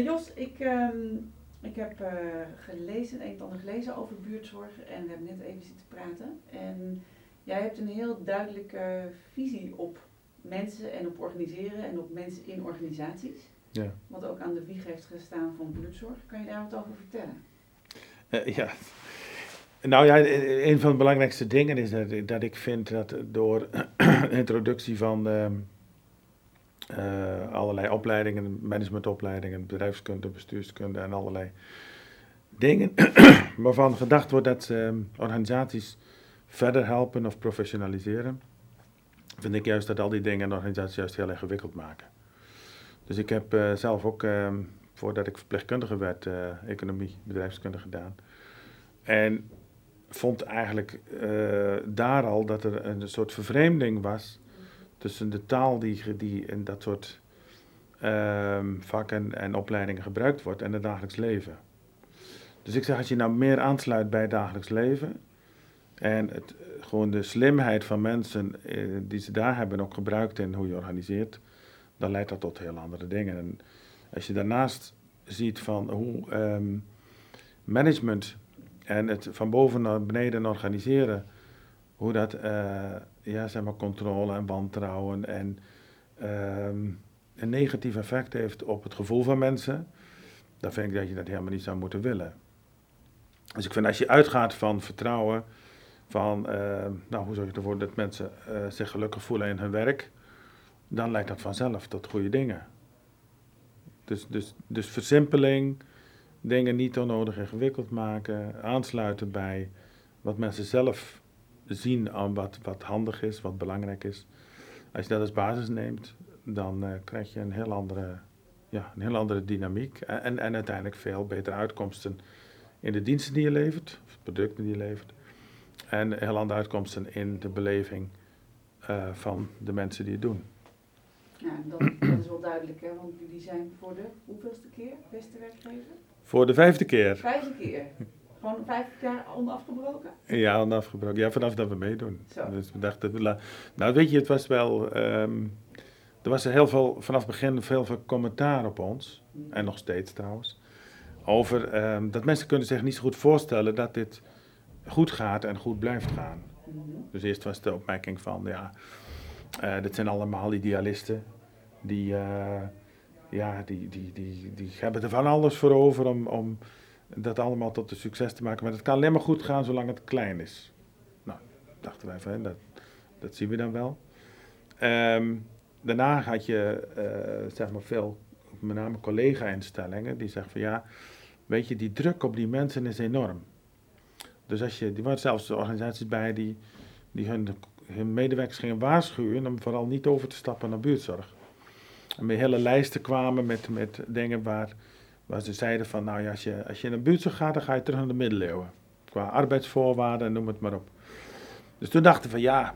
Jos, ik heb gelezen, een en ander gelezen over buurtzorg en we hebben net even zitten praten. En jij hebt een heel duidelijke visie op mensen en op organiseren en op mensen in organisaties. Ja. Wat ook aan de wieg heeft gestaan van buurtzorg. Kan je daar wat over vertellen? Ja. Nou ja, een van de belangrijkste dingen is dat ik vind dat door introductie van allerlei opleidingen, managementopleidingen, bedrijfskunde, bestuurskunde en allerlei dingen, waarvan gedacht wordt dat organisaties verder helpen of professionaliseren, vind ik juist dat al die dingen in organisaties juist heel ingewikkeld maken. Dus ik heb zelf ook, voordat ik verpleegkundige werd, economie, bedrijfskunde gedaan. En vond eigenlijk daar al dat er een soort vervreemding was tussen de taal die in dat soort vakken en opleidingen gebruikt wordt en het dagelijks leven. Dus ik zeg, als je nou meer aansluit bij het dagelijks leven en gewoon de slimheid van mensen die ze daar hebben ook gebruikt in hoe je organiseert, dan leidt dat tot heel andere dingen. En als je daarnaast ziet van hoe management en het van boven naar beneden organiseren, hoe dat, zeg maar, controle en wantrouwen en een negatief effect heeft op het gevoel van mensen, dan vind ik dat je dat helemaal niet zou moeten willen. Dus ik vind, als je uitgaat van vertrouwen, van, hoe zorg je ervoor dat mensen zich gelukkig voelen in hun werk, dan leidt dat vanzelf tot goede dingen. Dus versimpeling, dingen niet onnodig ingewikkeld maken, aansluiten bij wat mensen zelf zien aan wat handig is, wat belangrijk is. Als je dat als basis neemt, dan krijg je een heel andere dynamiek en uiteindelijk veel betere uitkomsten in de diensten die je levert, of producten die je levert, en heel andere uitkomsten in de beleving van de mensen die het doen. Ja, dat is wel duidelijk, hè? Want jullie zijn voor de hoeveelste keer beste werkgever? Voor de 5e keer. 5e keer? Gewoon 5 jaar onafgebroken? Ja, onafgebroken. Ja, vanaf dat we meedoen. Zo. Dus we dachten, nou weet je, het was wel, er was heel veel, vanaf het begin veel commentaar op ons, en nog steeds trouwens, over dat mensen kunnen zich niet zo goed voorstellen dat dit goed gaat en goed blijft gaan. Mm-hmm. Dus eerst was de opmerking van, dit zijn allemaal idealisten die hebben er van alles voor over om dat allemaal tot een succes te maken. Maar het kan alleen maar goed gaan zolang het klein is. Nou, dachten wij van, dat zien we dan wel. Daarna had je, veel, met name collega-instellingen, die zeggen van ja, weet je, die druk op die mensen is enorm. Dus er waren zelfs organisaties bij die hun medewerkers gingen waarschuwen om vooral niet over te stappen naar buurtzorg. En met hele lijsten kwamen met dingen waar ze zeiden van, nou ja, als je naar buurtzorg gaat, dan ga je terug naar de middeleeuwen. Qua arbeidsvoorwaarden en noem het maar op. Dus toen dachten we van ja,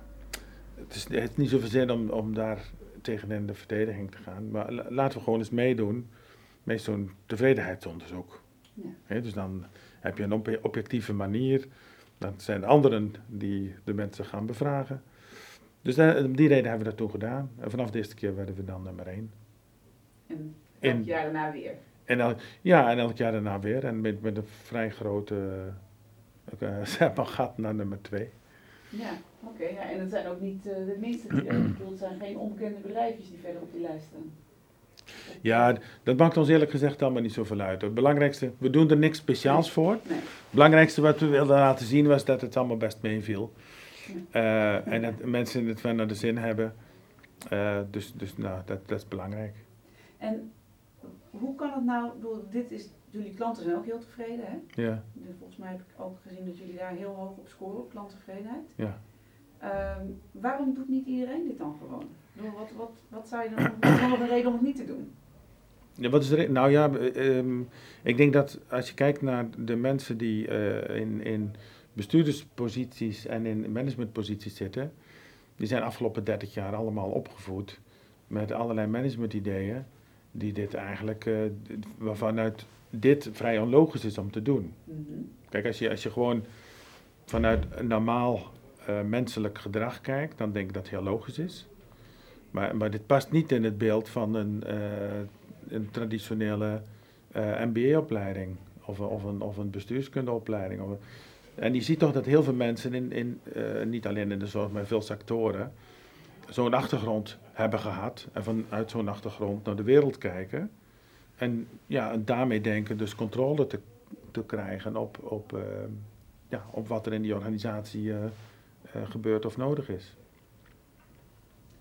het is niet zoveel zin om daar tegen in de verdediging te gaan. Maar laten we gewoon eens meedoen met zo'n tevredenheidsonderzoek. Ja. He, dus dan heb je een objectieve manier. Dan zijn er anderen die de mensen gaan bevragen. Dus om die reden hebben we dat toen gedaan. En vanaf de eerste keer werden we dan nummer 1. En elk jaar daarna weer. En elk jaar daarna weer. En met een vrij grote gat naar nummer 2. Ja, oké. Ja, en het zijn ook niet de minste die het zijn geen onbekende bedrijfjes die verder op die lijst staan. Ja, dat maakt ons eerlijk gezegd allemaal niet zoveel uit. Het belangrijkste, we doen er niks speciaals voor. Nee. Het belangrijkste wat we wilden laten zien was dat het allemaal best meeviel. Ja. En dat mensen het wel naar de zin hebben. Dat is belangrijk. En hoe kan het nou, jullie klanten zijn ook heel tevreden, hè? Ja. Dus volgens mij heb ik ook gezien dat jullie daar heel hoog op scoren, op klanttevredenheid. Ja. Waarom doet niet iedereen dit dan gewoon? Wat zou je dan nog een reden om het niet te doen? Ja, wat is de reden? Nou ja, ik denk dat als je kijkt naar de mensen die in bestuurdersposities en in managementposities zitten, die zijn de afgelopen 30 jaar allemaal opgevoed met allerlei managementideeën die dit eigenlijk, waarvanuit dit vrij onlogisch is om te doen. Mm-hmm. Kijk, als je gewoon vanuit normaal menselijk gedrag kijkt, dan denk ik dat het heel logisch is. Maar dit past niet in het beeld van een traditionele MBA-opleiding of een bestuurskundeopleiding. En je ziet toch dat heel veel mensen, niet alleen in de zorg, maar veel sectoren, zo'n achtergrond hebben gehad en vanuit zo'n achtergrond naar de wereld kijken. En ja, en daarmee denken dus controle te krijgen op wat er in die organisatie gebeurt of nodig is.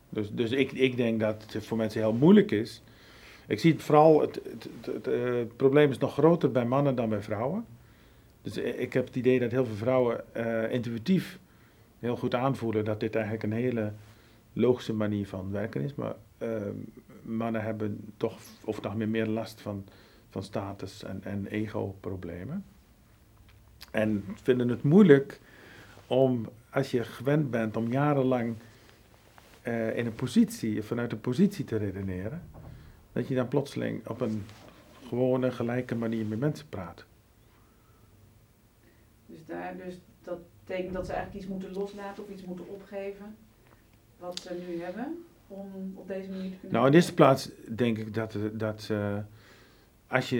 Dus ik denk dat het voor mensen heel moeilijk is. Ik zie het vooral, het probleem is nog groter bij mannen dan bij vrouwen. Dus ik heb het idee dat heel veel vrouwen intuïtief heel goed aanvoelen dat dit eigenlijk een hele logische manier van werken is. Maar mannen hebben toch of nog meer last van status en ego-problemen. En vinden het moeilijk om, als je gewend bent om jarenlang in een positie, vanuit een positie te redeneren, dat je dan plotseling op een gewone, gelijke manier met mensen praat. Dus dat betekent dat ze eigenlijk iets moeten loslaten of iets moeten opgeven wat ze nu hebben om op deze manier te kunnen... Nou, in de eerste plaats denk ik dat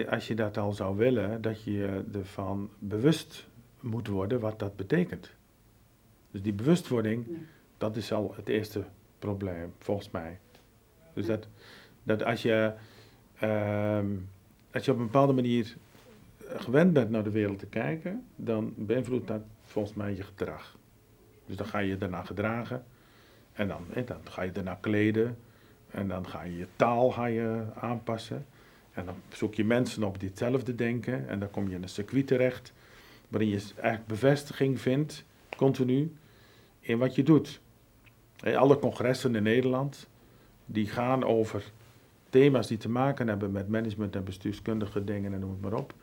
als je dat al zou willen, dat je ervan bewust moet worden wat dat betekent. Dus die bewustwording, dat is al het eerste probleem, volgens mij. Dus dat als je op een bepaalde manier gewend bent naar de wereld te kijken, dan beïnvloedt dat volgens mij je gedrag. Dus dan ga je daarna gedragen en dan ga je daarna kleden en dan ga je taal aanpassen en dan zoek je mensen op die hetzelfde denken en dan kom je in een circuit terecht waarin je eigenlijk bevestiging vindt, continu, in wat je doet. En alle congressen in Nederland die gaan over thema's die te maken hebben met management en bestuurskundige dingen en noem het maar op.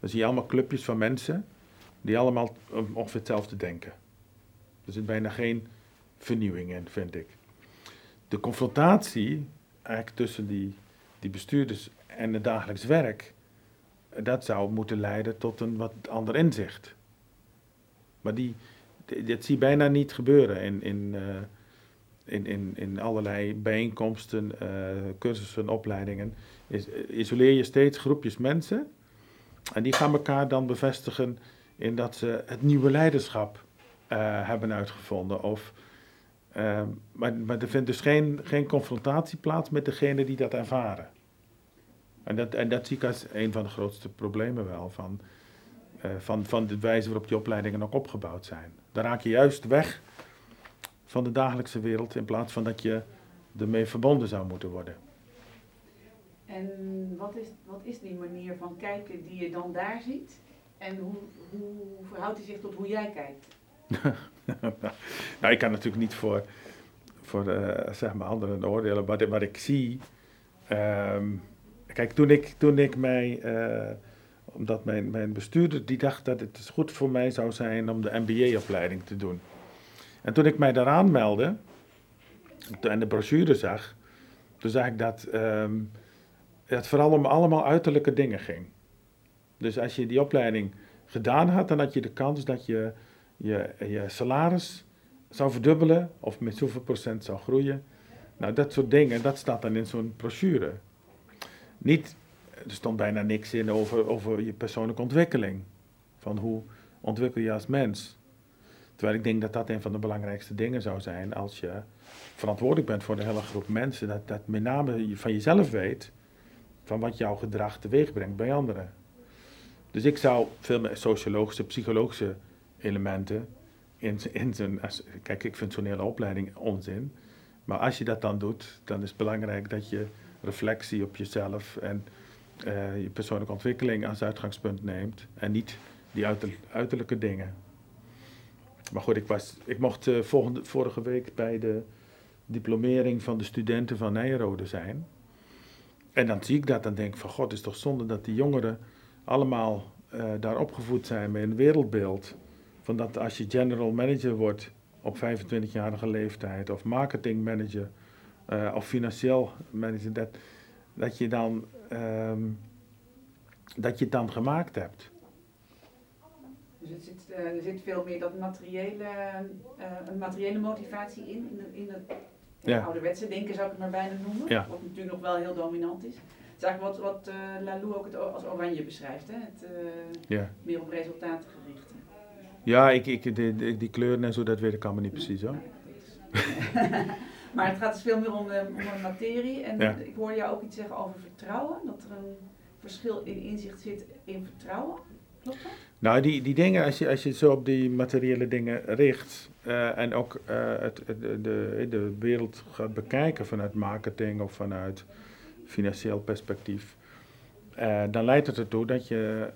Dan zie je allemaal clubjes van mensen die allemaal ongeveer hetzelfde denken. Er zit bijna geen vernieuwing in, vind ik. De confrontatie eigenlijk tussen die bestuurders en het dagelijks werk, dat zou moeten leiden tot een wat ander inzicht. Maar dat zie je bijna niet gebeuren in allerlei bijeenkomsten, cursussen, opleidingen. Isoleer je steeds groepjes mensen. En die gaan elkaar dan bevestigen in dat ze het nieuwe leiderschap hebben uitgevonden. Maar er vindt dus geen confrontatie plaats met degene die dat ervaren. En dat zie ik als een van de grootste problemen wel, van de wijze waarop die opleidingen ook opgebouwd zijn. Dan raak je juist weg van de dagelijkse wereld in plaats van dat je ermee verbonden zou moeten worden. En wat is die manier van kijken die je dan daar ziet? En hoe verhoudt hij zich tot hoe jij kijkt? Nou, ik kan natuurlijk niet voor zeg maar anderen oordelen. Maar wat ik zie... Kijk, toen ik mij... Omdat mijn bestuurder die dacht dat het goed voor mij zou zijn om de MBA-opleiding te doen. En toen ik mij daaraan meldde en de brochure zag, toen zag ik dat... Het vooral om allemaal uiterlijke dingen ging. Dus als je die opleiding gedaan had, dan had je de kans dat je salaris zou verdubbelen of met zoveel procent zou groeien. Nou, dat soort dingen, dat staat dan in zo'n brochure. Er stond bijna niks in over je persoonlijke ontwikkeling. Van hoe ontwikkel je als mens. Terwijl ik denk dat een van de belangrijkste dingen zou zijn als je verantwoordelijk bent voor de hele groep mensen. Dat met name van jezelf weet, van wat jouw gedrag teweeg brengt bij anderen. Dus ik zou veel meer sociologische, psychologische elementen in zijn... Kijk, ik vind zo'n hele opleiding onzin. Maar als je dat dan doet, dan is het belangrijk dat je reflectie op jezelf en je persoonlijke ontwikkeling als uitgangspunt neemt. En niet die uiterlijke dingen. Maar goed, ik mocht vorige week bij de diplomering van de studenten van Nijenrode zijn. En dan zie ik dat en denk van, god, het is toch zonde dat die jongeren allemaal daar opgevoed zijn met een wereldbeeld. Van dat als je general manager wordt op 25-jarige leeftijd of marketing manager of financieel manager, dat je het dan gemaakt hebt. Dus er zit veel meer dat materiële motivatie in het ouderwetse denken zou ik het maar bijna noemen, wat natuurlijk nog wel heel dominant is. Het is eigenlijk wat Laloux ook als oranje beschrijft, hè? Meer op resultaten gericht. Ja, die kleuren en zo, dat weet ik allemaal niet precies hoor. Maar het gaat dus veel meer om de materie. En ik hoor jou ook iets zeggen over vertrouwen. Dat er een verschil in inzicht zit in vertrouwen. Klopt dat? Nou, die dingen, als je het zo op die materiële dingen richt. En ook de wereld gaat bekijken vanuit marketing of vanuit financieel perspectief. Dan leidt het ertoe dat je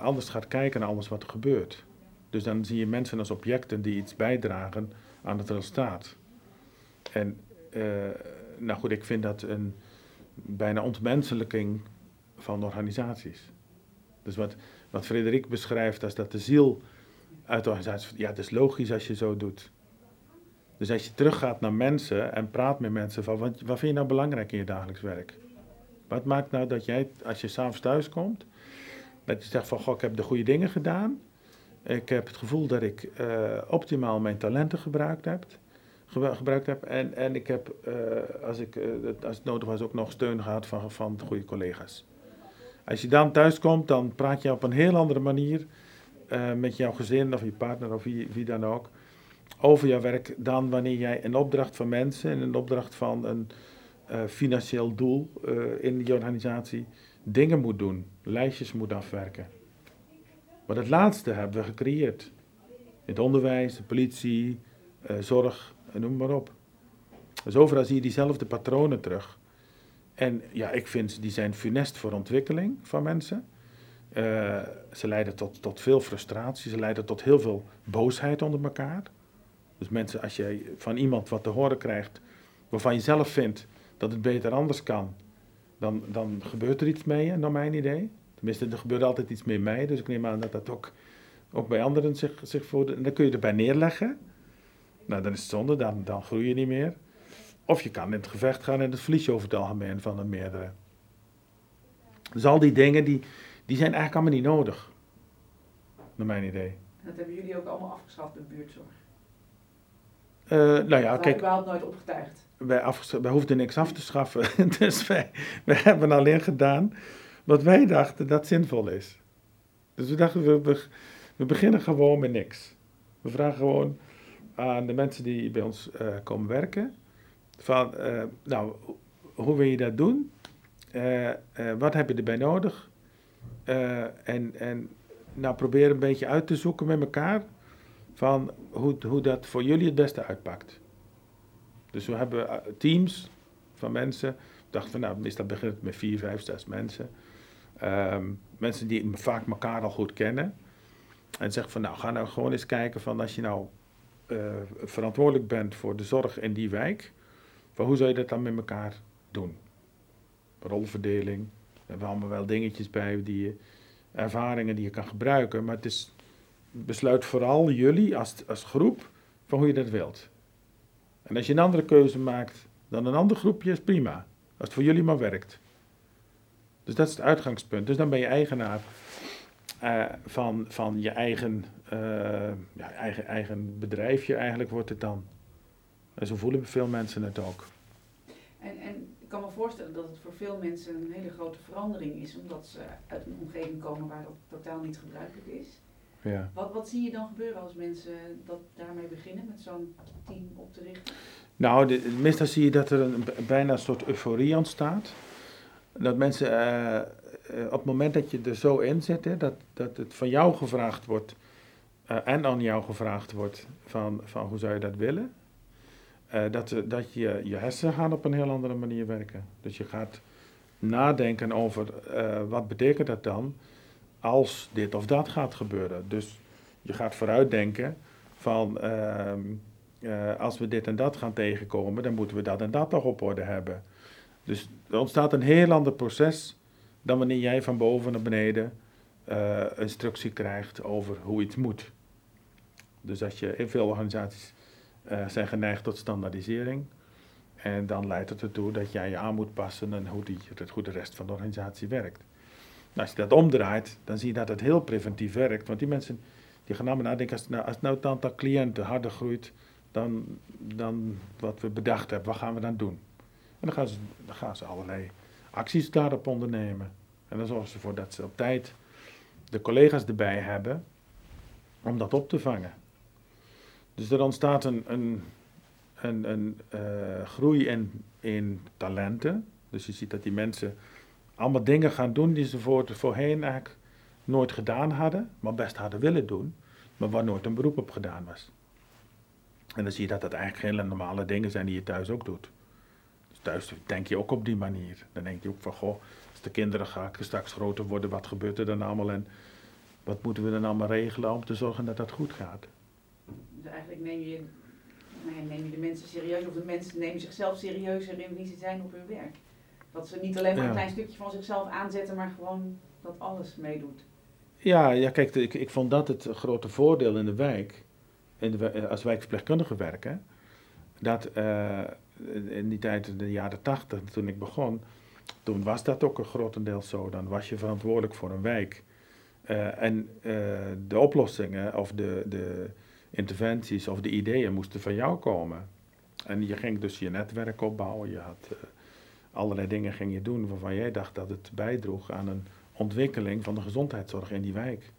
anders gaat kijken naar alles wat er gebeurt. Dus dan zie je mensen als objecten die iets bijdragen aan het resultaat. En nou goed, ik vind dat een bijna ontmenselijking van organisaties. Dus wat Frédéric beschrijft als dat de ziel uit de organisatie... Ja, het is logisch als je zo doet. Dus als je teruggaat naar mensen en praat met mensen van... Wat vind je nou belangrijk in je dagelijks werk? Wat maakt nou dat jij, als je s'avonds thuis komt... Dat je zegt van, goh, ik heb de goede dingen gedaan. Ik heb het gevoel dat ik optimaal mijn talenten gebruikt heb. En ik heb, als het nodig was, ook nog steun gehad van goede collega's. Als je dan thuis komt, dan praat je op een heel andere manier met jouw gezin of je partner of wie dan ook over jouw werk dan wanneer jij een opdracht van mensen en een opdracht van een financieel doel in je organisatie dingen moet doen, lijstjes moet afwerken. Maar dat laatste hebben we gecreëerd. In het onderwijs, de politie, zorg, noem maar op. Dus overal zie je diezelfde patronen terug. En ja, ik vind die zijn funest voor ontwikkeling van mensen. Ze leiden tot veel frustratie, ze leiden tot heel veel boosheid onder elkaar. Dus mensen, als je van iemand wat te horen krijgt waarvan je zelf vindt dat het beter anders kan, dan gebeurt er iets mee, naar mijn idee. Tenminste, er gebeurt altijd iets met mij, dus ik neem aan dat dat ook bij anderen zich voordoet. En dan kun je erbij neerleggen. Nou, dan is het zonde, dan groei je niet meer. Of je kan in het gevecht gaan en dat verlies je over het algemeen van de meerdere. Dus al die dingen, die zijn eigenlijk allemaal niet nodig. Naar mijn idee. Dat hebben jullie ook allemaal afgeschaft bij Buurtzorg? Nou ja, dat kijk... überhaupt nooit opgetuigd. Wij hoefden niks af te schaffen, dus wij hebben alleen gedaan... Wat wij dachten dat zinvol is. Dus we dachten, we beginnen gewoon met niks. We vragen gewoon aan de mensen die bij ons komen werken. Van, nou, hoe wil je dat doen? Wat heb je erbij nodig? En nou, probeer een beetje uit te zoeken met elkaar. Van hoe dat voor jullie het beste uitpakt. Dus we hebben teams van mensen. We dachten van, nou, meestal begint het met 4, 5, 6 mensen. Mensen die vaak elkaar al goed kennen. En zeggen van, nou, ga nou gewoon eens kijken van als je nou verantwoordelijk bent voor de zorg in die wijk. Van hoe zou je dat dan met elkaar doen? Rolverdeling. Daar hebben we allemaal wel dingetjes bij, ervaringen die je kan gebruiken. Maar het is, besluit vooral jullie als groep van hoe je dat wilt. En als je een andere keuze maakt dan een ander groepje, is prima. Als het voor jullie maar werkt. Dus dat is het uitgangspunt. Dus dan ben je eigenaar van je eigen bedrijfje. Eigenlijk wordt het dan. En zo voelen veel mensen het ook. En ik kan me voorstellen dat het voor veel mensen een hele grote verandering is. Omdat ze uit een omgeving komen waar dat totaal niet gebruikelijk is. Ja. Wat zie je dan gebeuren als mensen dat daarmee beginnen met zo'n team op te richten? Nou, meestal zie je dat er bijna een soort euforie ontstaat. Dat mensen op het moment dat je er zo in zit, hè, dat het van jou gevraagd wordt en aan jou gevraagd wordt van hoe zou je dat willen, dat je hersenen gaan op een heel andere manier werken. Dus je gaat nadenken over wat betekent dat dan als dit of dat gaat gebeuren. Dus je gaat vooruitdenken van als we dit en dat gaan tegenkomen, dan moeten we dat en dat nog op orde hebben. Dus er ontstaat een heel ander proces dan wanneer jij van boven naar beneden instructie krijgt over hoe iets moet. Dus als je in veel organisaties zijn geneigd tot standaardisering. En dan leidt het ertoe dat jij je aan moet passen en hoe de rest van de organisatie werkt. Nou, als je dat omdraait, dan zie je dat het heel preventief werkt. Want die mensen die gaan allemaal nadenken, als het aantal cliënten harder groeit dan wat we bedacht hebben, wat gaan we dan doen? En dan gaan ze allerlei acties daarop ondernemen. En dan zorgen ze ervoor dat ze op tijd de collega's erbij hebben om dat op te vangen. Dus er ontstaat een groei in talenten. Dus je ziet dat die mensen allemaal dingen gaan doen die ze voorheen eigenlijk nooit gedaan hadden, maar best hadden willen doen, maar waar nooit een beroep op gedaan was. En dan zie je dat dat eigenlijk hele normale dingen zijn die je thuis ook doet. Dus thuis denk je ook op die manier. Dan denk je ook van, goh, als de kinderen straks groter worden, wat gebeurt er dan allemaal en wat moeten we dan allemaal regelen om te zorgen dat dat goed gaat? Dus eigenlijk neem je de mensen serieus, of de mensen nemen zichzelf serieuzer in wie ze zijn op hun werk. Dat ze niet alleen maar een klein stukje van zichzelf aanzetten, maar gewoon dat alles meedoet. Ja, kijk, ik vond dat het grote voordeel in de wijk, als wijkverpleegkundige werken, dat in die tijd, in de jaren 80, toen ik begon, toen was dat ook een grotendeels zo. Dan was je verantwoordelijk voor een wijk. De oplossingen of de interventies of de ideeën moesten van jou komen. En je ging dus je netwerk opbouwen, je had allerlei dingen ging je doen waarvan jij dacht dat het bijdroeg aan een ontwikkeling van de gezondheidszorg in die wijk.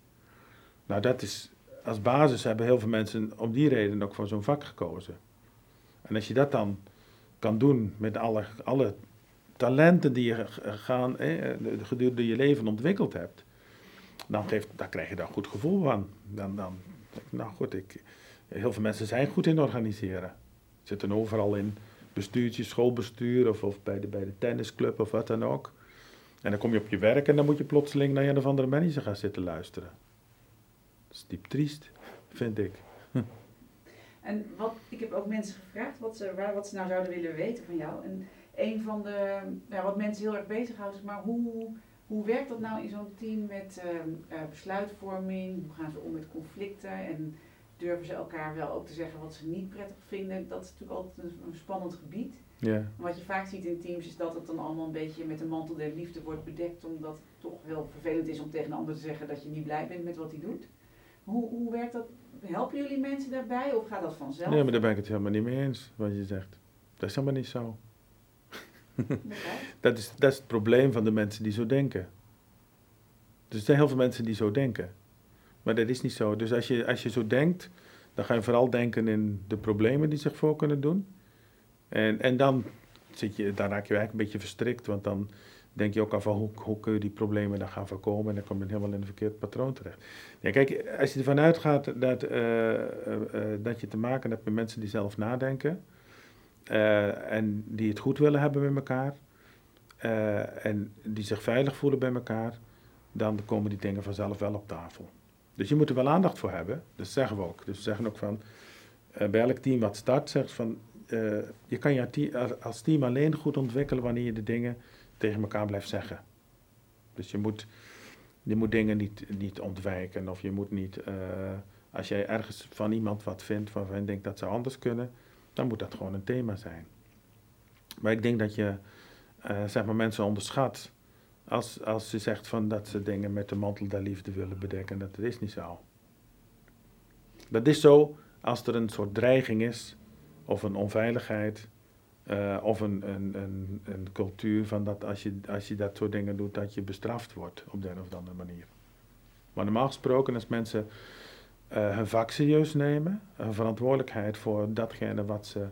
Nou, dat is als basis, hebben heel veel mensen om die reden ook voor zo'n vak gekozen. En als je dat dan kan doen met alle talenten die je gedurende je leven ontwikkeld hebt, dan krijg je daar een goed gevoel van. Dan nou goed, heel veel mensen zijn goed in organiseren. Zitten overal in bestuurtjes, schoolbestuur of bij de tennisclub of wat dan ook. En dan kom je op je werk en dan moet je plotseling naar een of andere manager gaan zitten luisteren. Dat is diep triest, vind ik. En ik heb ook mensen gevraagd wat ze nou zouden willen weten van jou. En een van de, wat mensen heel erg bezighoudt is, maar hoe werkt dat nou in zo'n team met besluitvorming? Hoe gaan ze om met conflicten? En durven ze elkaar wel ook te zeggen wat ze niet prettig vinden? Dat is natuurlijk altijd een spannend gebied. Yeah. Wat je vaak ziet in teams is dat het dan allemaal een beetje met de mantel der liefde wordt bedekt. Omdat het toch heel vervelend is om tegen een ander te zeggen dat je niet blij bent met wat hij doet. Hoe werkt dat? Helpen jullie mensen daarbij of gaat dat vanzelf? Nee, maar daar ben ik het helemaal niet mee eens wat je zegt. Dat is helemaal niet zo. Dat is het probleem van de mensen die zo denken. Dus er zijn heel veel mensen die zo denken. Maar dat is niet zo. Dus als je zo denkt, dan ga je vooral denken in de problemen die zich voor kunnen doen. En dan raak je eigenlijk een beetje verstrikt. Want dan denk je ook al van hoe kun je die problemen dan gaan voorkomen. En dan kom je helemaal in een verkeerd patroon terecht. Ja, kijk, als je ervan uitgaat dat je te maken hebt met mensen die zelf nadenken. En die het goed willen hebben met elkaar. En die zich veilig voelen bij elkaar. Dan komen die dingen vanzelf wel op tafel. Dus je moet er wel aandacht voor hebben. Dat zeggen we ook. Dus we zeggen ook van, bij elk team wat start, zegt van, je kan je als team alleen goed ontwikkelen wanneer je de dingen tegen elkaar blijft zeggen. Dus je moet dingen niet ontwijken. Of je moet niet, als jij ergens van iemand wat vindt, waarvan je denkt dat ze anders kunnen, dan moet dat gewoon een thema zijn. Maar ik denk dat je mensen onderschat als ze zegt van dat ze dingen met de mantel der liefde willen bedekken. Dat is niet zo. Dat is zo als er een soort dreiging is of een onveiligheid of een cultuur van dat als je dat soort dingen doet dat je bestraft wordt op de een of andere manier. Maar normaal gesproken als mensen hun vak serieus nemen, hun verantwoordelijkheid voor datgene wat ze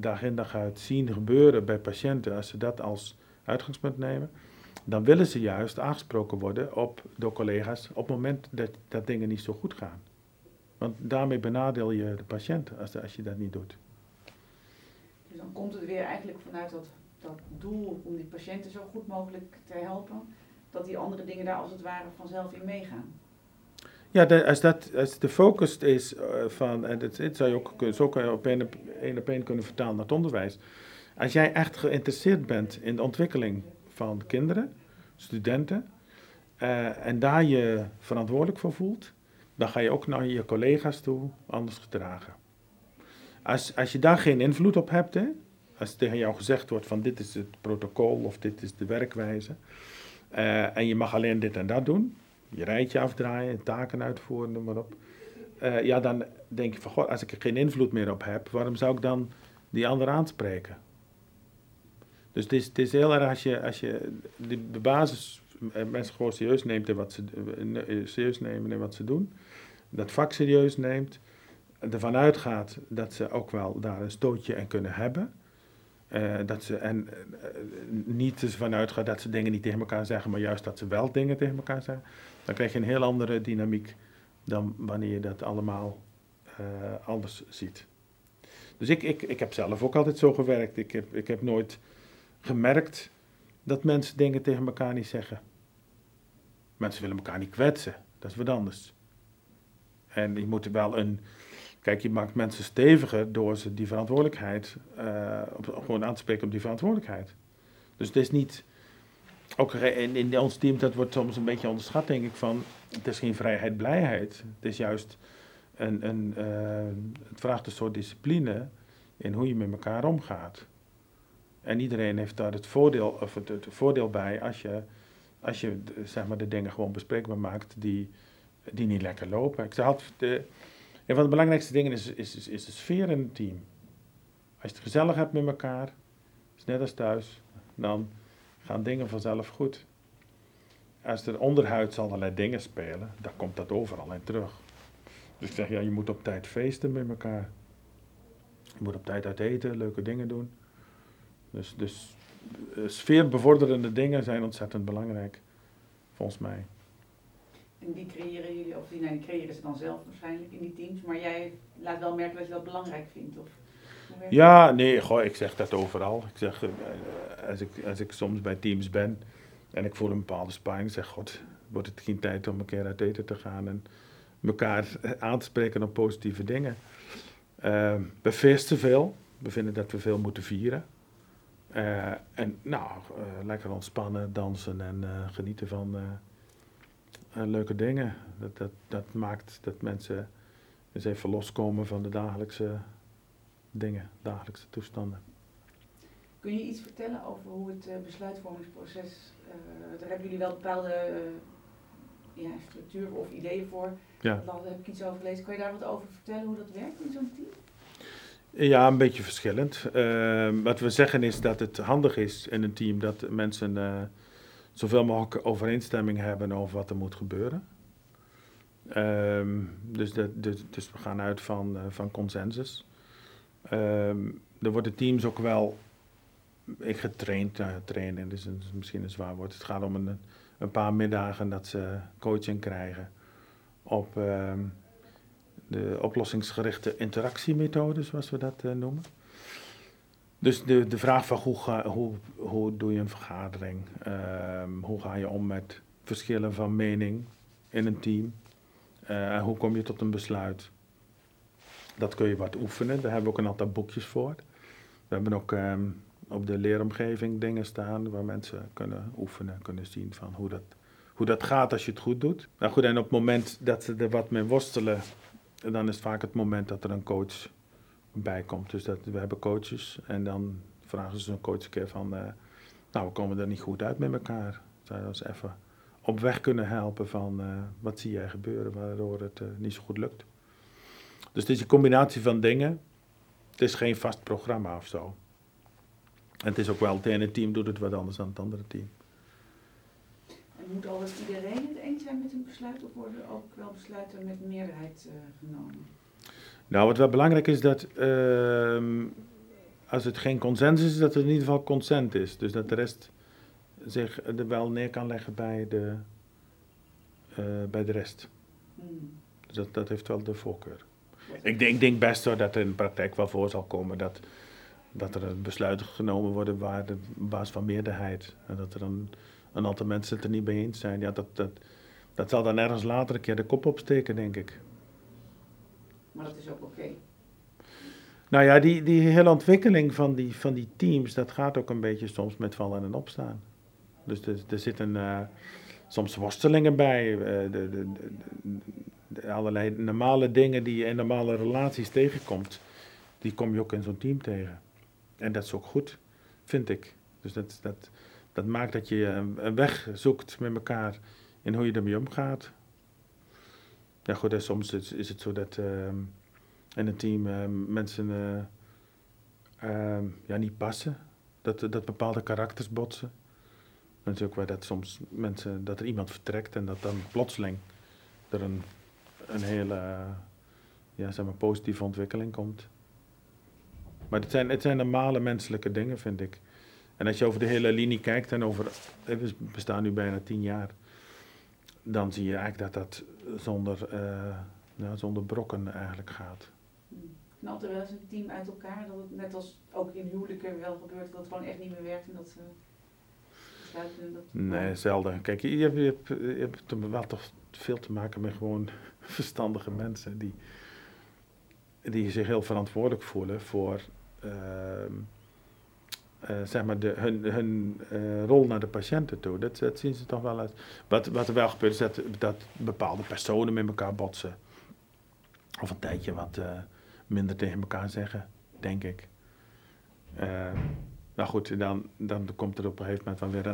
dag in dag uit zien gebeuren bij patiënten, als ze dat als uitgangspunt nemen, dan willen ze juist aangesproken worden door collega's op het moment dat dingen niet zo goed gaan. Want daarmee benadeel je de patiënt als je dat niet doet. Dus dan komt het weer eigenlijk vanuit dat doel om die patiënten zo goed mogelijk te helpen, dat die andere dingen daar als het ware vanzelf in meegaan. Ja, als de focus is van, en dat zou je ook zo kan je op één kunnen vertalen naar het onderwijs. Als jij echt geïnteresseerd bent in de ontwikkeling van kinderen, studenten, en daar je verantwoordelijk voor voelt, dan ga je ook naar je collega's toe anders gedragen. Als je daar geen invloed op hebt, als tegen jou gezegd wordt van dit is het protocol of dit is de werkwijze, en je mag alleen dit en dat doen, je rijtje afdraaien, taken uitvoeren, noem maar op. Dan denk je van, god, als ik er geen invloed meer op heb, waarom zou ik dan die ander aanspreken? Dus het is heel erg als je de basis, mensen gewoon serieus neemt en wat ze serieus nemen en wat ze doen, dat vak serieus neemt, ervan uitgaat dat ze ook wel daar een stootje aan kunnen hebben. Niet ervan uitgaat dat ze dingen niet tegen elkaar zeggen, maar juist dat ze wel dingen tegen elkaar zeggen. Dan krijg je een heel andere dynamiek dan wanneer je dat allemaal anders ziet. Dus ik heb zelf ook altijd zo gewerkt. Ik heb nooit gemerkt dat mensen dingen tegen elkaar niet zeggen. Mensen willen elkaar niet kwetsen. Dat is wat anders. En je moet wel Kijk, je maakt mensen steviger door ze die verantwoordelijkheid gewoon aan te spreken op die verantwoordelijkheid. Dus het is niet... Ook in ons team, dat wordt soms een beetje onderschat, denk ik, van... Het is geen vrijheid, blijheid. Het is juist het vraagt een soort discipline in hoe je met elkaar omgaat. En iedereen heeft daar het voordeel bij als je zeg maar, de dingen gewoon bespreekbaar maakt die niet lekker lopen. Een van de belangrijkste dingen is de sfeer in het team. Als je het gezellig hebt met elkaar, is net als thuis, dan gaan dingen vanzelf goed. Als er onderhuids allerlei dingen spelen, dan komt dat overal in terug. Dus ik zeg, ja, je moet op tijd feesten met elkaar. Je moet op tijd uit eten, leuke dingen doen. Dus sfeerbevorderende dingen zijn ontzettend belangrijk, volgens mij. En die creëren jullie, die creëren ze dan zelf waarschijnlijk in die teams, maar jij laat wel merken dat je dat belangrijk vindt, of? Ja, nee, goh, ik zeg dat overal. Ik zeg, als ik soms bij teams ben en ik voel een bepaalde spanning, zeg, god, wordt het geen tijd om een keer uit eten te gaan en elkaar aan te spreken op positieve dingen. We feesten veel, we vinden dat we veel moeten vieren. Lekker ontspannen, dansen en genieten van... leuke dingen. Dat maakt dat mensen eens even loskomen van de dagelijkse dingen, dagelijkse toestanden. Kun je iets vertellen over hoe het besluitvormingsproces, daar hebben jullie wel bepaalde structuur of ideeën voor. Ja. Daar heb ik iets over gelezen. Kun je daar wat over vertellen hoe dat werkt in zo'n team? Ja, een beetje verschillend. Wat we zeggen is dat het handig is in een team dat mensen... zoveel mogelijk overeenstemming hebben over wat er moet gebeuren. Dus we gaan uit van consensus. Er worden teams ook wel getraind. Trainen is misschien een zwaar woord. Het gaat om een paar middagen dat ze coaching krijgen op de oplossingsgerichte interactiemethoden, zoals we dat noemen. Dus de vraag van hoe doe je een vergadering, hoe ga je om met verschillen van mening in een team, hoe kom je tot een besluit, dat kun je wat oefenen, daar hebben we ook een aantal boekjes voor. We hebben ook op de leeromgeving dingen staan waar mensen kunnen oefenen, kunnen zien van hoe dat gaat als je het goed doet. Nou goed, en op het moment dat ze er wat mee worstelen, dan is het vaak het moment dat er een coach... bijkomt. Dus we hebben coaches en dan vragen ze een coach een keer van... we komen er niet goed uit met elkaar. Zou je ons even op weg kunnen helpen van wat zie jij gebeuren waardoor het niet zo goed lukt. Dus het is een combinatie van dingen. Het is geen vast programma of zo. En het is ook wel, het ene team doet het wat anders dan het andere team. En moet altijd iedereen het eens zijn met een besluit of worden ook wel besluiten met meerderheid genomen? Nou, wat wel belangrijk is dat als het geen consensus is, dat er in ieder geval consent is. Dus dat de rest zich er wel neer kan leggen bij de rest. Hmm. Dus dat heeft wel de voorkeur. Ik denk best hoor, dat er in de praktijk wel voor zal komen dat er besluiten genomen worden op basis van meerderheid. En dat er dan een aantal mensen het er niet mee eens zijn. Ja, dat zal dan ergens later een keer de kop opsteken, denk ik. Maar dat is ook oké. Nou ja, die hele ontwikkeling van die teams, dat gaat ook een beetje soms met vallen en opstaan. Dus er zitten soms worstelingen bij. Allerlei normale dingen die je in normale relaties tegenkomt, die kom je ook in zo'n team tegen. En dat is ook goed, vind ik. Dus dat maakt dat je een weg zoekt met elkaar in hoe je ermee omgaat. Ja goed, en soms is het zo dat in een team mensen niet passen. Dat bepaalde karakters botsen. Dat is ook waar dat soms mensen, dat er iemand vertrekt en dat dan plotseling er een hele positieve ontwikkeling komt. Maar het zijn normale menselijke dingen, vind ik. En als je over de hele linie kijkt en over, we bestaan nu bijna 10 jaar, dan zie je eigenlijk dat zonder brokken eigenlijk gaat. Knalt er wel eens een team uit elkaar, dat het net als ook in huwelijken wel gebeurt, dat het gewoon echt niet meer werkt en dat ze besluiten dat... Nee, zelden. Kijk, je hebt wel toch veel te maken met gewoon verstandige mensen die zich heel verantwoordelijk voelen voor hun rol naar de patiënten toe. Dat zien ze toch wel uit. Wat er wel gebeurt is dat bepaalde personen met elkaar botsen. Of een tijdje wat minder tegen elkaar zeggen, denk ik. Dan komt er op een gegeven moment weer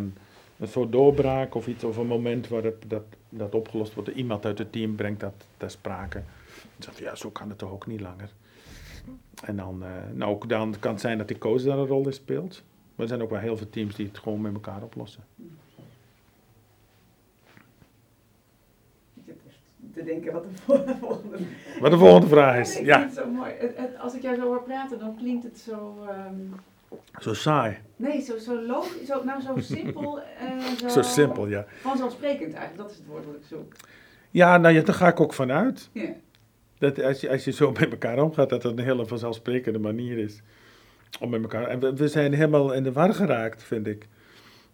een soort doorbraak of iets, of een moment waar dat opgelost wordt. Iemand uit het team brengt dat ter sprake. Zegt, ja, zo kan het toch ook niet langer. En dan, dan kan het zijn dat die coach daar een rol in speelt. Maar er zijn ook wel heel veel teams die het gewoon met elkaar oplossen. Ik zit echt te denken wat de volgende vraag is. Ik vind het zo mooi. Als ik jou zo hoor praten, dan klinkt het zo... Zo saai. Nee, zo logisch, zo simpel. Zo simpel, ja. Vanzelfsprekend eigenlijk, dat is het woord wat ik zoek. Ja, daar ga ik ook vanuit. Ja. Dat als je zo met elkaar omgaat, dat een hele vanzelfsprekende manier is om met elkaar... En we zijn helemaal in de war geraakt, vind ik,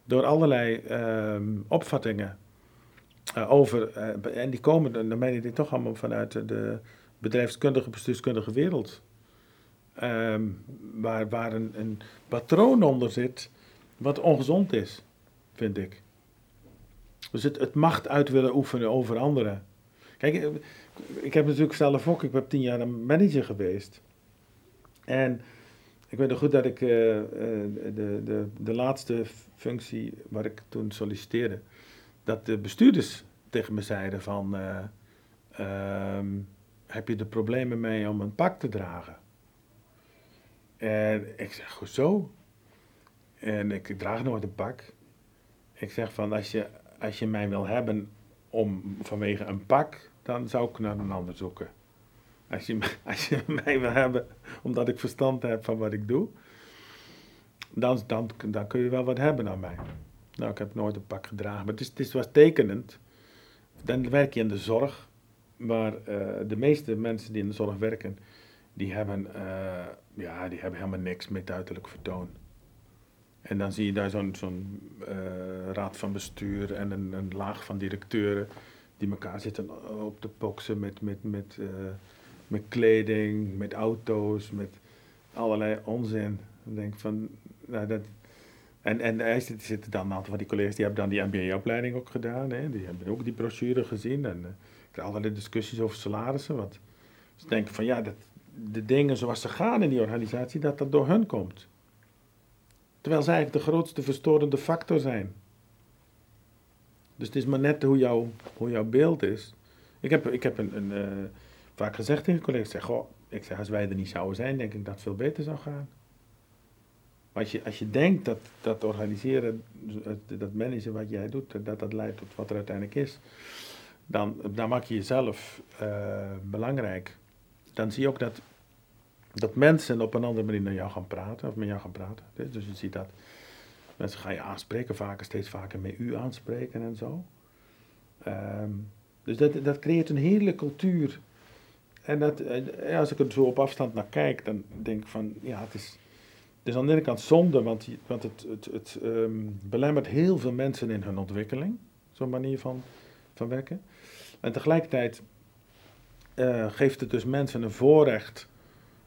door allerlei opvattingen over... en die komen, dan meen ik dit toch allemaal vanuit de bedrijfskundige, bestuurskundige wereld... waar een patroon onder zit wat ongezond is, vind ik. Dus het macht uit willen oefenen over anderen. Kijk, ik heb natuurlijk zelf ook, ik ben 10 jaar een manager geweest. En ik weet nog goed dat ik de laatste functie waar ik toen solliciteerde, dat de bestuurders tegen me zeiden van, heb je er problemen mee om een pak te dragen? En ik zeg, goed zo. En ik draag nooit een pak. Ik zeg van, als je mij wil hebben vanwege een pak, dan zou ik naar een ander zoeken. Als je mij wil hebben omdat ik verstand heb van wat ik doe, dan kun je wel wat hebben aan mij. Nou, ik heb nooit een pak gedragen, maar het was tekenend. Dan werk je in de zorg, maar de meeste mensen die in de zorg werken, die hebben helemaal niks met uiterlijk vertoon. En dan zie je daar zo'n raad van bestuur en een laag van directeuren die elkaar zitten op te boksen met kleding, met auto's, met allerlei onzin. Ik denk van, en er zitten dan een aantal van die collega's die hebben dan die MBA-opleiding ook gedaan. Hè? Die hebben ook die brochure gezien. En er zijn allerlei discussies over salarissen. Want ze denken van, de dingen zoals ze gaan in die organisatie, dat door hun komt. Terwijl zij eigenlijk de grootste verstorende factor zijn. Dus het is maar net hoe jouw beeld is. Ik heb vaak gezegd tegen collega's, ik zeg, als wij er niet zouden zijn, denk ik dat het veel beter zou gaan. Maar als je denkt dat organiseren, dat managen wat jij doet, dat leidt tot wat er uiteindelijk is, dan maak je jezelf belangrijk. Dan zie je ook dat mensen op een andere manier met jou gaan praten. Dus je ziet dat mensen gaan je aanspreken, steeds vaker met u aanspreken en zo. Dus dat creëert een hele cultuur. En als ik er zo op afstand naar kijk, dan denk ik van, het is aan de ene kant zonde, want het belemmert heel veel mensen in hun ontwikkeling, zo'n manier van werken. En tegelijkertijd geeft het dus mensen een voorrecht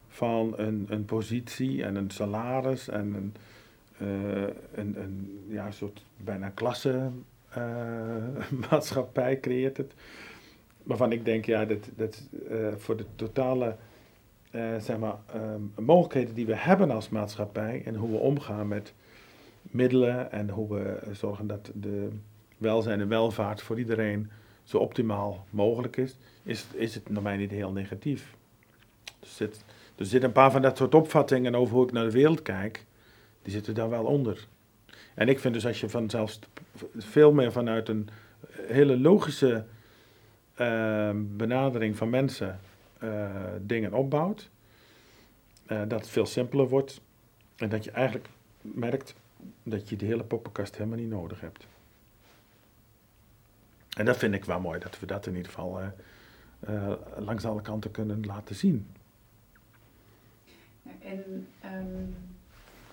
van een positie en een salaris en een soort bijna klasse maatschappij creëert het. Waarvan ik denk, dat voor de totale mogelijkheden die we hebben als maatschappij en hoe we omgaan met middelen en hoe we zorgen dat de welzijn en welvaart voor iedereen zo optimaal mogelijk is het naar mij niet heel negatief. Er zitten een paar van dat soort opvattingen over hoe ik naar de wereld kijk, Die zitten daar wel onder. En ik vind dus als je vanzelfs veel meer vanuit een hele logische benadering van mensen dingen opbouwt, dat het veel simpeler wordt en dat je eigenlijk merkt dat je de hele poppenkast helemaal niet nodig hebt. En dat vind ik wel mooi, dat we dat in ieder geval langs alle kanten kunnen laten zien. En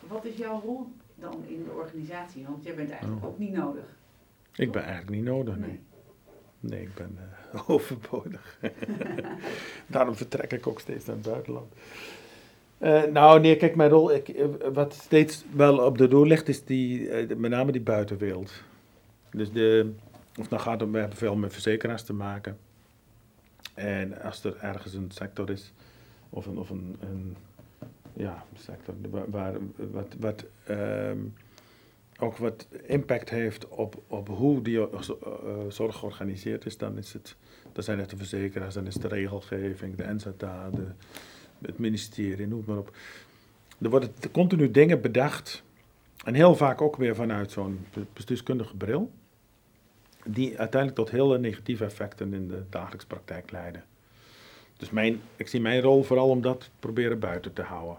wat is jouw rol dan in de organisatie? Want jij bent eigenlijk ook niet nodig. Ik ben eigenlijk niet nodig, nee. Nee, ik ben overbodig. Daarom vertrek ik ook steeds naar het buitenland. Kijk, mijn rol, wat steeds wel op de loer ligt, is met name die buitenwereld. Dus we hebben veel met verzekeraars te maken. En als er ergens een sector is, sector wat wat impact heeft op hoe die zorg georganiseerd is, dan zijn het de verzekeraars, dan is de regelgeving, de NZA, het ministerie, noem maar op. Er worden continu dingen bedacht en heel vaak ook weer vanuit zo'n bestuurskundige bril, die uiteindelijk tot hele negatieve effecten in de dagelijkse praktijk leiden. Dus ik zie mijn rol vooral om dat proberen buiten te houden.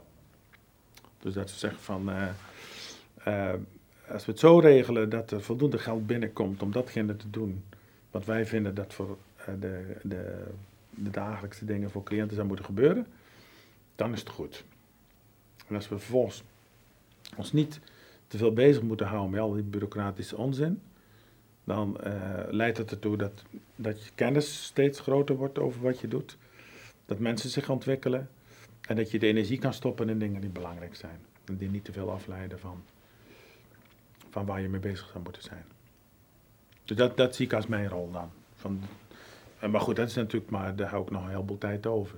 Dus dat ze zeggen van, als we het zo regelen dat er voldoende geld binnenkomt om datgene te doen, wat wij vinden dat voor de dagelijkse dingen voor cliënten zou moeten gebeuren, dan is het goed. En als we vervolgens ons niet te veel bezig moeten houden met al die bureaucratische onzin, dan leidt het ertoe dat je kennis steeds groter wordt over wat je doet, dat mensen zich ontwikkelen en dat je de energie kan stoppen in dingen die belangrijk zijn en die niet te veel afleiden van waar je mee bezig zou moeten zijn. Dus dat zie ik als mijn rol dan. Maar goed, dat is natuurlijk, maar daar hou ik nog een heleboel tijd over.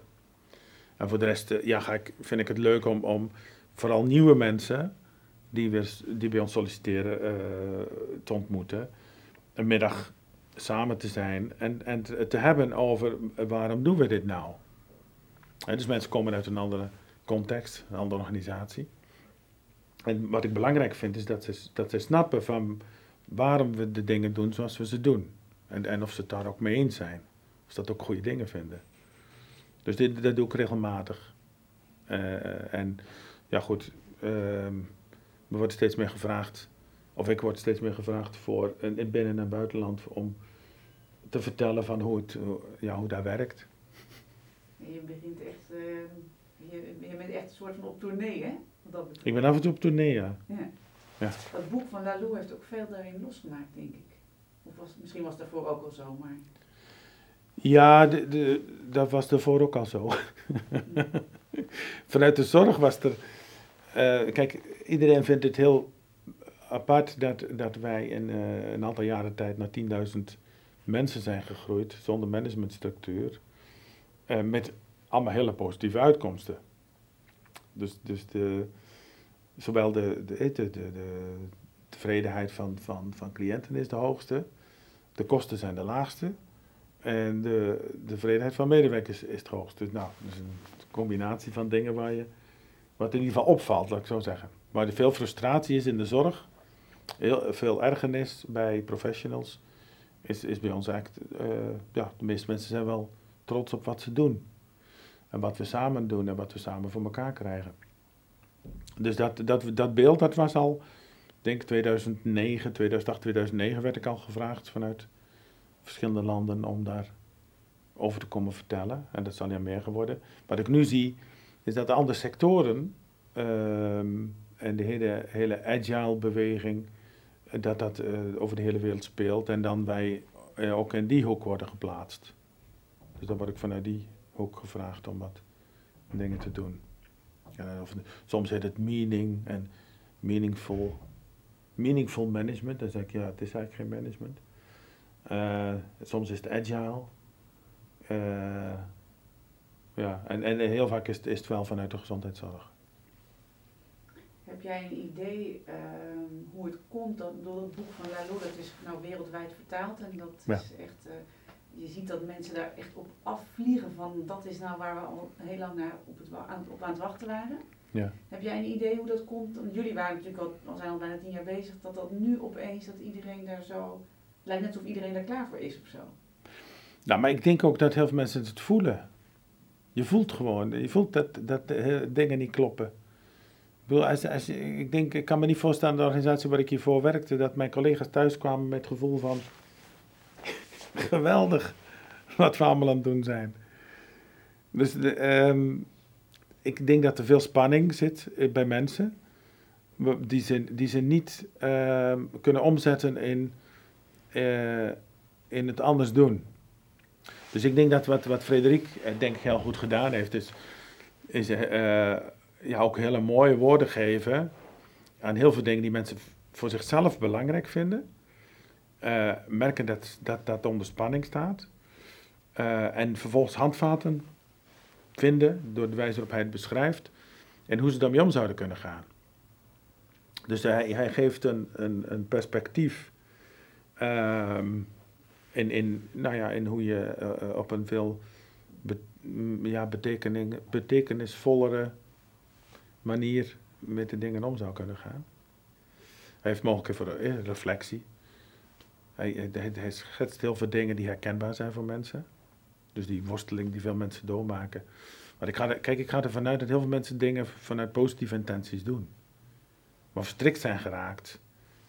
En voor de rest vind ik het leuk om vooral nieuwe mensen die bij ons solliciteren te ontmoeten, een middag samen te zijn en te hebben over waarom doen we dit nou. Dus mensen komen uit een andere context, een andere organisatie. En wat ik belangrijk vind is dat ze snappen van waarom we de dingen doen zoals we ze doen. En of ze het daar ook mee eens zijn. Of ze dat ook goede dingen vinden. Dus dat doe ik regelmatig. We worden steeds meer gevraagd, of ik word steeds meer gevraagd voor in binnen- en buitenland om te vertellen van hoe dat werkt. Je begint echt, je bent echt een soort van op tournee, hè? Ik ben af en toe op tournee, ja. Dat boek van Laloux heeft ook veel daarin losgemaakt, denk ik. Misschien was het daarvoor ook al zo, maar... Ja, dat was daarvoor ook al zo. Vanuit de zorg was er... kijk, iedereen vindt het heel apart dat wij in een aantal jaren tijd naar 10.000 mensen zijn gegroeid, zonder managementstructuur, met allemaal hele positieve uitkomsten. Dus zowel de tevredenheid van cliënten is de hoogste, de kosten zijn de laagste en de tevredenheid van medewerkers is het hoogste. Dus dat is een combinatie van dingen wat in ieder geval opvalt, laat ik zo zeggen. Maar er veel frustratie is in de zorg, heel veel ergernis bij professionals, is bij ons eigenlijk, de meeste mensen zijn wel trots op wat ze doen. En wat we samen doen en wat we samen voor elkaar krijgen. Dus dat beeld, dat was al, denk 2009 werd ik al gevraagd vanuit verschillende landen om daar over te komen vertellen. En dat is al niet meer geworden. Wat ik nu zie, is dat de andere sectoren en de hele agile beweging, dat over de hele wereld speelt. En dan wij ook in die hoek worden geplaatst. Dus dan word ik vanuit die hoek gevraagd om wat dingen te doen. Ja, soms heet het meaning en meaningful. Meaningful management, dan zeg ik het is eigenlijk geen management. Soms is het agile. En heel vaak is het wel vanuit de gezondheidszorg. Heb jij een idee hoe het komt dat door het boek van Laloux, dat is nou wereldwijd vertaald en dat is echt... je ziet dat mensen daar echt op afvliegen van dat is nou waar we al heel lang aan het wachten waren. Ja. Heb jij een idee hoe dat komt? Want jullie waren natuurlijk al bijna 10 jaar bezig, dat nu opeens, dat iedereen daar zo... lijkt net alsof iedereen daar klaar voor is of zo. Nou, maar ik denk ook dat heel veel mensen het voelen. Je voelt dat dingen niet kloppen. Ik bedoel, ik kan me niet voorstellen, de organisatie waar ik hiervoor werkte, dat mijn collega's thuis kwamen met het gevoel van... geweldig wat we allemaal aan het doen zijn. Dus ik denk dat er veel spanning zit bij mensen. Die ze niet kunnen omzetten in het anders doen. Dus ik denk dat wat Frédéric denk ik heel goed gedaan heeft, is ook hele mooie woorden geven aan heel veel dingen die mensen voor zichzelf belangrijk vinden. Merken dat onder spanning staat. En vervolgens handvaten vinden door de wijze waarop hij het beschrijft. En hoe ze daarmee om zouden kunnen gaan. Dus hij geeft een perspectief in hoe je op een veel betekenisvollere manier met de dingen om zou kunnen gaan. Hij heeft mogelijkheid voor reflectie. Hij schetst heel veel dingen die herkenbaar zijn voor mensen. Dus die worsteling die veel mensen doormaken. Maar ik ga ervan uit dat heel veel mensen dingen vanuit positieve intenties doen. Maar verstrikt zijn geraakt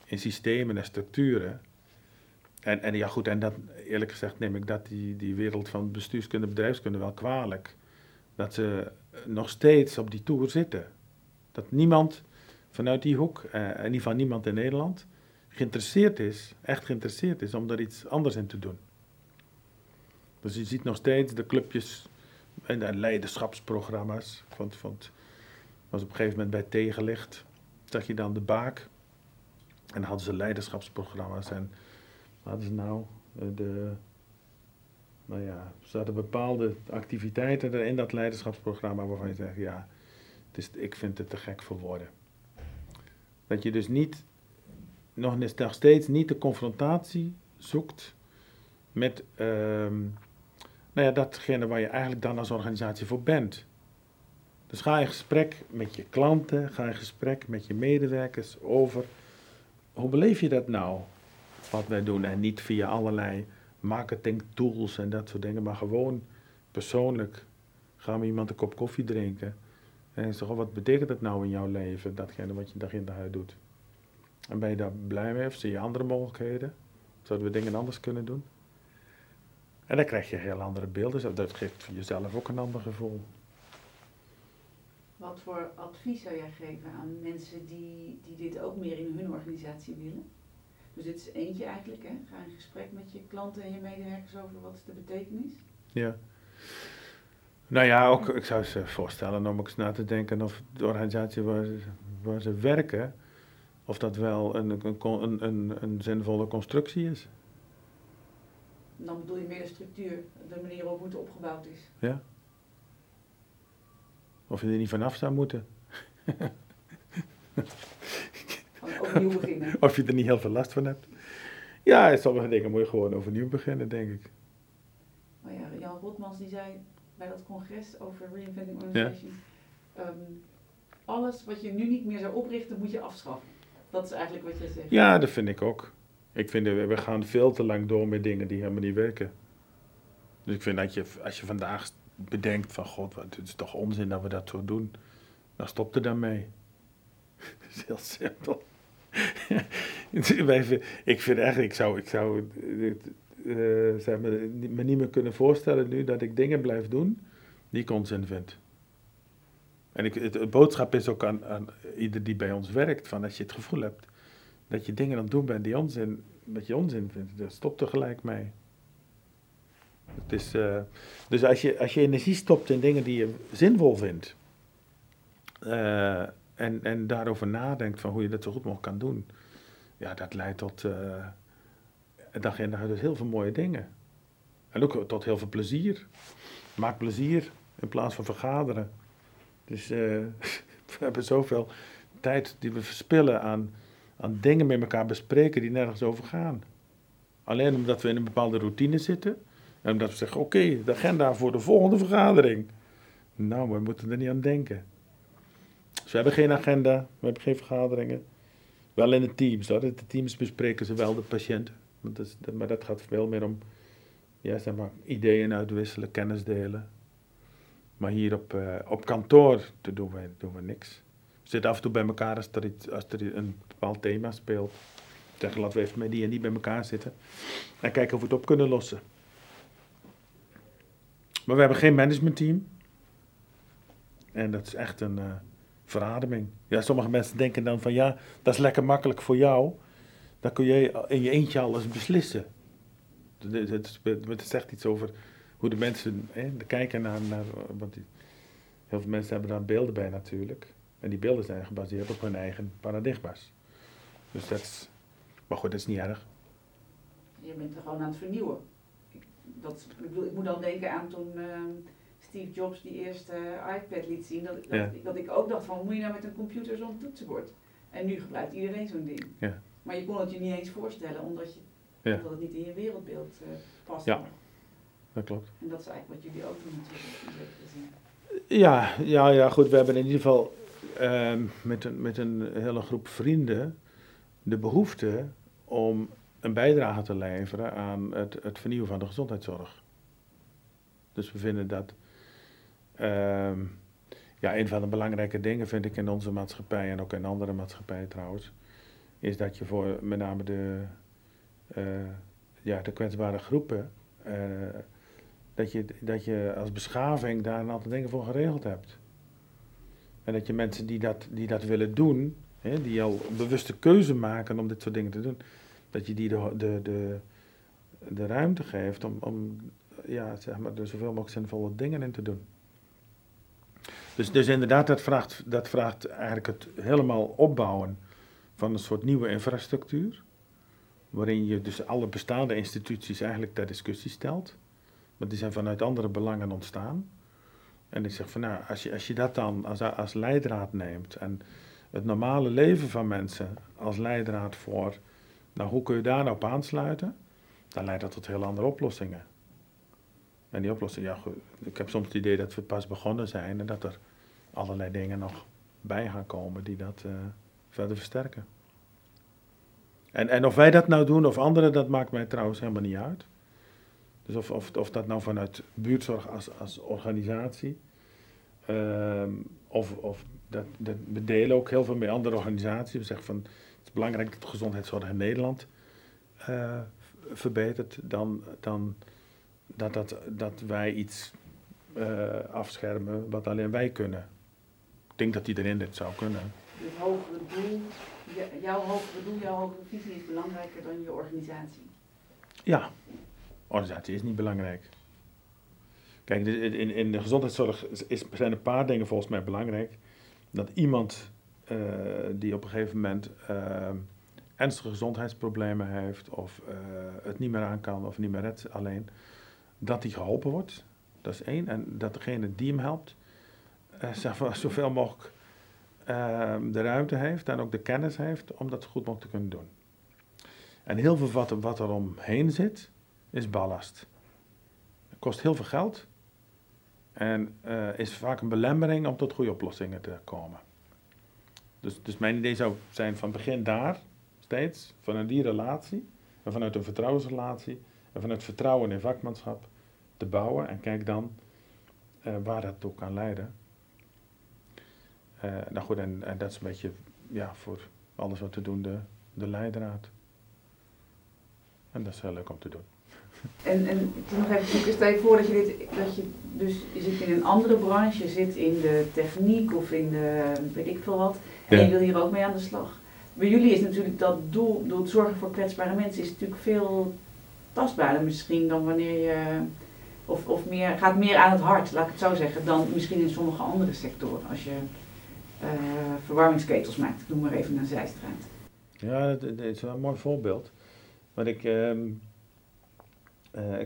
in systemen en structuren. En dat, eerlijk gezegd neem ik dat die wereld van bestuurskunde en bedrijfskunde wel kwalijk. Dat ze nog steeds op die toer zitten. Dat niemand vanuit die hoek, in ieder geval niemand in Nederland... echt geïnteresseerd is om daar iets anders in te doen. Dus je ziet nog steeds de clubjes en de leiderschapsprogramma's. Was op een gegeven moment bij Tegenlicht, zag je dan de Baak. En dan hadden ze leiderschapsprogramma's. En wat hadden ze nou? Er zaten bepaalde activiteiten er in dat leiderschapsprogramma waarvan je zegt, ja, ik vind het te gek voor woorden. Dat je dus nog steeds niet de confrontatie zoekt met datgene waar je eigenlijk dan als organisatie voor bent. Dus ga in gesprek met je klanten, ga in gesprek met je medewerkers over hoe beleef je dat nou, wat wij doen. En niet via allerlei marketing tools en dat soort dingen, maar gewoon persoonlijk. Gaan we iemand een kop koffie drinken en zeggen, wat betekent dat nou in jouw leven, datgene wat je dag in dag uit doet. En ben je daar blij mee of zie je andere mogelijkheden? Zouden we dingen anders kunnen doen? En dan krijg je heel andere beelden. Dat geeft voor jezelf ook een ander gevoel. Wat voor advies zou jij geven aan mensen die dit ook meer in hun organisatie willen? Dus dit is eentje eigenlijk, hè? Ga in gesprek met je klanten en je medewerkers over wat is de betekenis? Ja. Ook ik zou ze voorstellen om eens na te denken of de organisatie waar ze werken... Of dat wel een zinvolle constructie is. Dan bedoel je meer de structuur, de manier waarop het opgebouwd is. Ja. Of je er niet vanaf zou moeten. Overnieuw beginnen. Of je er niet heel veel last van hebt. Ja, sommige dingen moet je gewoon overnieuw beginnen, denk ik. Maar ja, Jan Rotmans die zei bij dat congres over Reinventing Organization... Ja. Alles wat je nu niet meer zou oprichten, moet je afschaffen. Dat is eigenlijk wat je zegt. Ja, dat vind ik ook. Ik vind, we gaan veel te lang door met dingen die helemaal niet werken. Dus ik vind dat als je vandaag bedenkt van... God, het is toch onzin dat we dat zo doen. Dan stop er dan mee. Dat is heel simpel. Ik vind echt, ik zou me niet meer kunnen voorstellen nu... dat ik dingen blijf doen die ik onzin vind. En de boodschap is ook aan ieder die bij ons werkt, van als je het gevoel hebt dat je dingen aan het doen bent die onzin, dat je onzin vindt, dan stop er gelijk mee. Het is, dus als je energie stopt in dingen die je zinvol vindt, en daarover nadenkt van hoe je dat zo goed mogelijk kan doen, ja, dat leidt tot dag in dag uit dus heel veel mooie dingen. En ook tot heel veel plezier. Maak plezier in plaats van vergaderen. Dus we hebben zoveel tijd die we verspillen aan dingen met elkaar bespreken die nergens over gaan. Alleen omdat we in een bepaalde routine zitten. En omdat we zeggen, oké, de agenda voor de volgende vergadering. Nou, we moeten er niet aan denken. Dus we hebben geen agenda, we hebben geen vergaderingen. Wel in de teams, hoor. De teams bespreken ze wel de patiënt. Want dat is, maar dat gaat veel meer om ja, zeg maar, ideeën uitwisselen, kennis delen. Maar hier op kantoor doen we niks. We zitten af en toe bij elkaar als er een bepaald thema speelt. Zeggen, laten we even met die en die bij elkaar zitten. En kijken of we het op kunnen lossen. Maar we hebben geen managementteam. En dat is echt een verademing. Ja, sommige mensen denken dan van ja, dat is lekker makkelijk voor jou. Dan kun jij in je eentje alles beslissen. Het zegt iets over hoe de mensen kijken naar... Want heel veel mensen hebben daar beelden bij natuurlijk. En die beelden zijn gebaseerd op hun eigen paradigma's. Dus dat is... Maar goed, dat is niet erg. Je bent er gewoon aan het vernieuwen. Ik moet dan denken aan toen Steve Jobs die eerste iPad liet zien. Dat ik ook dacht van, hoe moet je nou met een computer zo'n toetsenbord? En nu gebruikt iedereen zo'n ding. Ja. Maar je kon het je niet eens voorstellen, omdat het niet in je wereldbeeld past. Ja, dat klopt. En dat is eigenlijk wat jullie ook doen natuurlijk. Ja, goed. We hebben in ieder geval met een hele groep vrienden de behoefte om een bijdrage te leveren aan het vernieuwen van de gezondheidszorg. Dus we vinden dat... een van de belangrijke dingen vind ik in onze maatschappij... en ook in andere maatschappijen trouwens... is dat je voor met name de kwetsbare groepen... Dat je als beschaving daar een aantal dingen voor geregeld hebt. En dat je mensen die dat willen doen... die al bewuste keuze maken om dit soort dingen te doen... dat je die de ruimte geeft om er zoveel mogelijk zinvolle dingen in te doen. Dus inderdaad, dat vraagt eigenlijk het helemaal opbouwen van een soort nieuwe infrastructuur... waarin je dus alle bestaande instituties eigenlijk ter discussie stelt. Want die zijn vanuit andere belangen ontstaan. En ik zeg van nou, als je dat dan als leidraad neemt... en het normale leven van mensen als leidraad voor... Nou, hoe kun je daar nou op aansluiten? Dan leidt dat tot heel andere oplossingen. En die oplossingen, ja, ik heb soms het idee dat we pas begonnen zijn... en dat er allerlei dingen nog bij gaan komen die dat verder versterken. En of wij dat nou doen of anderen, dat maakt mij trouwens helemaal niet uit. Dus of dat nou vanuit buurtzorg als organisatie... Of dat we delen ook heel veel met andere organisaties. We zeggen van... Het is belangrijk dat de gezondheidszorg in Nederland verbetert dan dat wij iets afschermen wat alleen wij kunnen. Ik denk dat iedereen dit zou kunnen. Het hogere doel, jouw hogere visie is belangrijker dan je organisatie. Ja, organisatie is niet belangrijk. Kijk, in de gezondheidszorg zijn een paar dingen volgens mij belangrijk. Dat iemand... die op een gegeven moment ernstige gezondheidsproblemen heeft... of het niet meer aan kan of niet meer redt alleen... dat die geholpen wordt, dat is één. En dat degene die hem helpt... zoveel mogelijk de ruimte heeft... en ook de kennis heeft om dat zo goed mogelijk te kunnen doen. En heel veel wat er omheen zit, is ballast. Het kost heel veel geld... en is vaak een belemmering om tot goede oplossingen te komen. Dus mijn idee zou zijn van begin daar, steeds, vanuit die relatie... en vanuit een vertrouwensrelatie en vanuit vertrouwen in vakmanschap te bouwen... en kijk dan waar dat toe kan leiden. En dat is een beetje voor alles wat te doen de leidraad. En dat is heel leuk om te doen. En toen nog even, stel je voor dat je zit in een andere branche, je zit in de techniek of in de weet ik veel wat, en je wil hier ook mee aan de slag. Bij jullie is natuurlijk dat doel het zorgen voor kwetsbare mensen, is natuurlijk veel tastbaarder misschien dan wanneer je, gaat meer aan het hart, laat ik het zo zeggen, dan misschien in sommige andere sectoren. Als je verwarmingsketels maakt, ik noem maar even een zijstraat. Ja, dat is wel een mooi voorbeeld. Want ik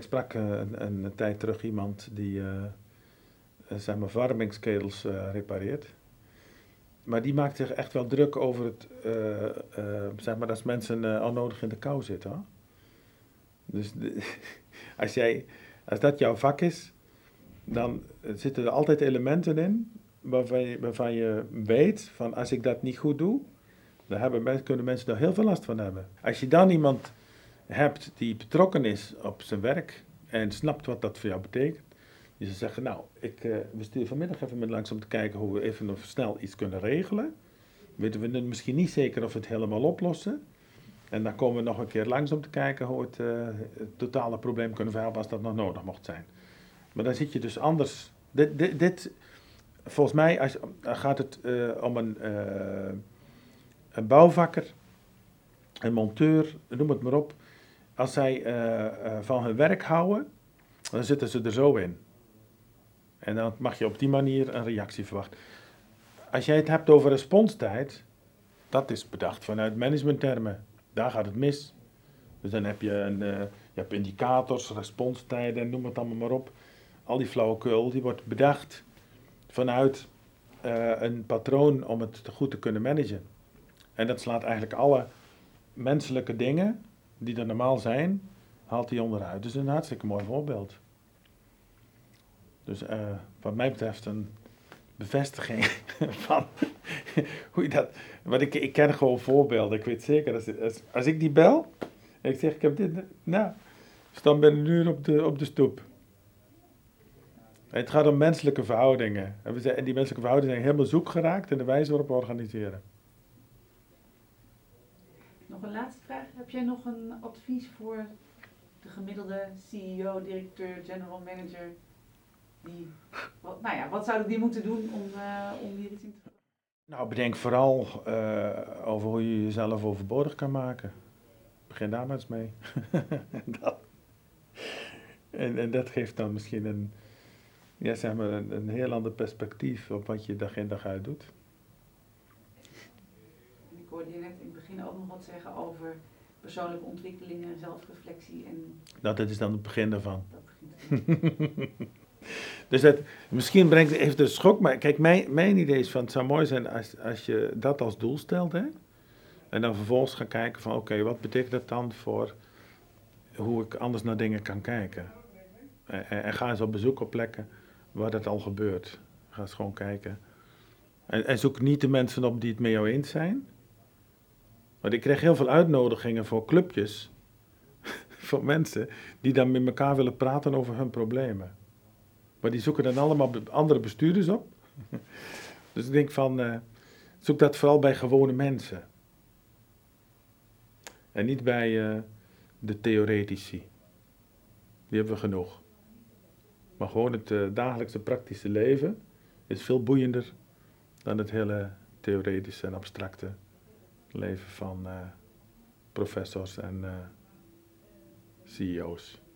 sprak een tijd terug iemand die verwarmingsketels repareert. Maar die maakt zich echt wel druk over het, als mensen onnodig in de kou zitten. Hoor. Dus als dat jouw vak is, dan zitten er altijd elementen in waarvan je weet van als ik dat niet goed doe, kunnen mensen daar heel veel last van hebben. Als je dan iemand hebt die betrokken is op zijn werk en snapt wat dat voor jou betekent, die zou zeggen, nou, we sturen vanmiddag even langs om te kijken hoe we even of snel iets kunnen regelen. Weten we misschien niet zeker of we het helemaal oplossen. En dan komen we nog een keer langs om te kijken hoe we het totale probleem kunnen verhelpen als dat nog nodig mocht zijn. Maar dan zit je dus anders. Dit volgens mij gaat het om een bouwvakker, een monteur, noem het maar op. Als zij van hun werk houden, dan zitten ze er zo in. En dan mag je op die manier een reactie verwachten. Als jij het hebt over responstijd, dat is bedacht vanuit managementtermen. Daar gaat het mis. Dus dan heb je, je hebt indicators, responstijden, noem het allemaal maar op. Al die flauwekul, die wordt bedacht vanuit een patroon om het goed te kunnen managen. En dat slaat eigenlijk alle menselijke dingen die er normaal zijn, haalt die onderuit. Dus een hartstikke mooi voorbeeld. Dus wat mij betreft een bevestiging van hoe je dat... Want ik ken gewoon voorbeelden. Ik weet zeker, als ik die bel en ik zeg ik heb dit... Nou, staan binnen een uur op de stoep. En het gaat om menselijke verhoudingen. En die menselijke verhoudingen zijn helemaal zoek geraakt in de wijze waarop we organiseren. Nog een laatste vraag. Heb jij nog een advies voor de gemiddelde CEO, directeur, general manager... Wat zouden die moeten doen om hier iets in te doen? Nou, bedenk vooral over hoe je jezelf overbodig kan maken. Begin daar maar eens mee. en dat geeft dan misschien een heel ander perspectief op wat je dag in dag uit doet. En ik hoorde je net in het begin ook nog wat zeggen over persoonlijke ontwikkeling en zelfreflectie. Nou, dat is dan het begin daarvan. Dus dat misschien brengt even de schok, maar kijk, mijn idee is van het zou mooi zijn als je dat als doel stelt, hè? En dan vervolgens gaan kijken van oké, wat betekent dat dan voor hoe ik anders naar dingen kan kijken? En ga eens op bezoek op plekken waar dat al gebeurt. Ga eens gewoon kijken. En zoek niet de mensen op die het met jou eens zijn. Want ik kreeg heel veel uitnodigingen voor clubjes, voor mensen die dan met elkaar willen praten over hun problemen. Maar die zoeken dan allemaal andere bestuurders op. Dus ik denk van, zoek dat vooral bij gewone mensen. En niet bij de theoretici. Die hebben we genoeg. Maar gewoon het dagelijkse praktische leven is veel boeiender dan het hele theoretische en abstracte leven van professors en CEO's.